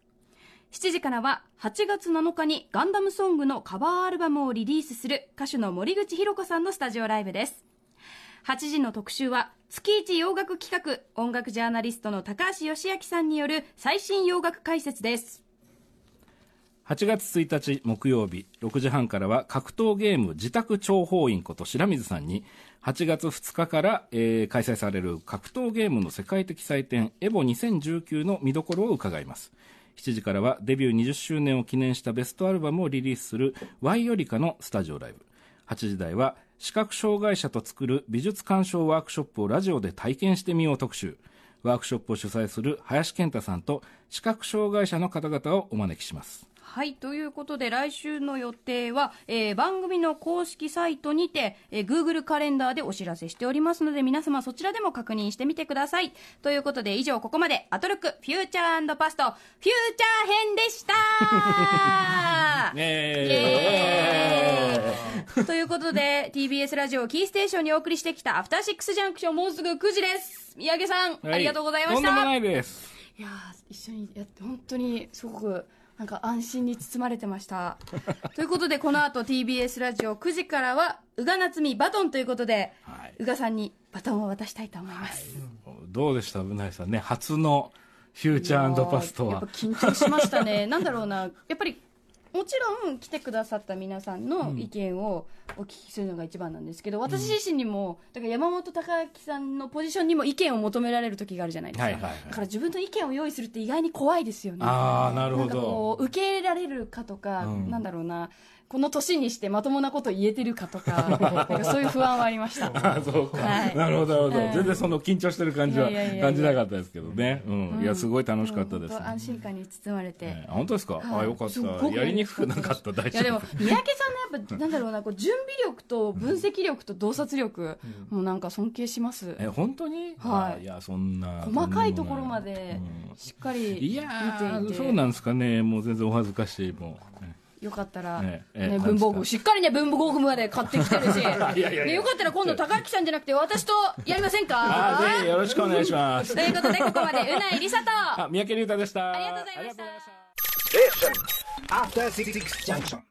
7時からは8月7日にガンダムソングのカバーアルバムをリリースする歌手の森口博子さんのスタジオライブです。8時の特集は月一洋楽企画、音楽ジャーナリストの高橋義明さんによる最新洋楽解説です。8月1日木曜日6時半からは格闘ゲーム自宅諜報員こと白水さんに8月2日から、開催される格闘ゲームの世界的祭典エボ2019の見どころを伺います。7時からはデビュー20周年を記念したベストアルバムをリリースするワイヨリカのスタジオライブ。8時台は視覚障害者と作る美術鑑賞ワークショップをラジオで体験してみよう特集。ワークショップを主催する林健太さんと視覚障害者の方々をお招きします。はい、ということで来週の予定は、番組の公式サイトにて、Google カレンダーでお知らせしておりますので、皆様そちらでも確認してみてください。ということで以上ここまでアトロックフューチャー&パストフューチャー編でしたーということで TBS ラジオキーステーションにお送りしてきたアフターシックスジャンクション、もうすぐ9時です。宮家さん、はい、ありがとうございました。とんでもないです。いや一緒にやって本当にすごくなんか安心に包まれてましたということでこの後 TBS ラジオ9時からは宇賀夏実バトンということで、はい、宇賀さんにバトンを渡したいと思います、はい、どうでしたうないさんね、初のフューチャー&パストはやっぱ緊張しましたねなんだろうな、やっぱりもちろん来てくださった皆さんの意見をお聞きするのが一番なんですけど、うん、私自身にもだから山本貴明さんのポジションにも意見を求められる時があるじゃないですか、はいはいはい、だから自分の意見を用意するって意外に怖いですよね。あ、なるほど。なんかこう受け入れられるかとか、うん、なんだろうな、この年にしてまともなこと言えてるかとか、 なんかそういう不安はありましたあ、そうか、はい、なるほど、全然その緊張してる感じは感じなかったですけどね、うん、いやすごい楽しかったです、ね、うん、安心感に包まれて、ね、本当ですか、はい、あ、よかった。やりにくくなかった、大丈夫。いやでも三宅さんのやっぱなんだろうな、こう準備力と分析力と洞察力、うん、もうなんか尊敬します。え、本当に、はい、いやそんな細かいところまでしっかり見ていて、うん、いやそうなんですかね、もう全然お恥ずかしい、もう、ね、よかったら、ね、文房具しっかりね、文房具まで買ってきてるしいやいやいや、ね、よかったら今度高木さんじゃなくて私とやりませんかぜひよろしくお願いしますということでここまでうないりさと三宅隆太でした。ありがとうございました。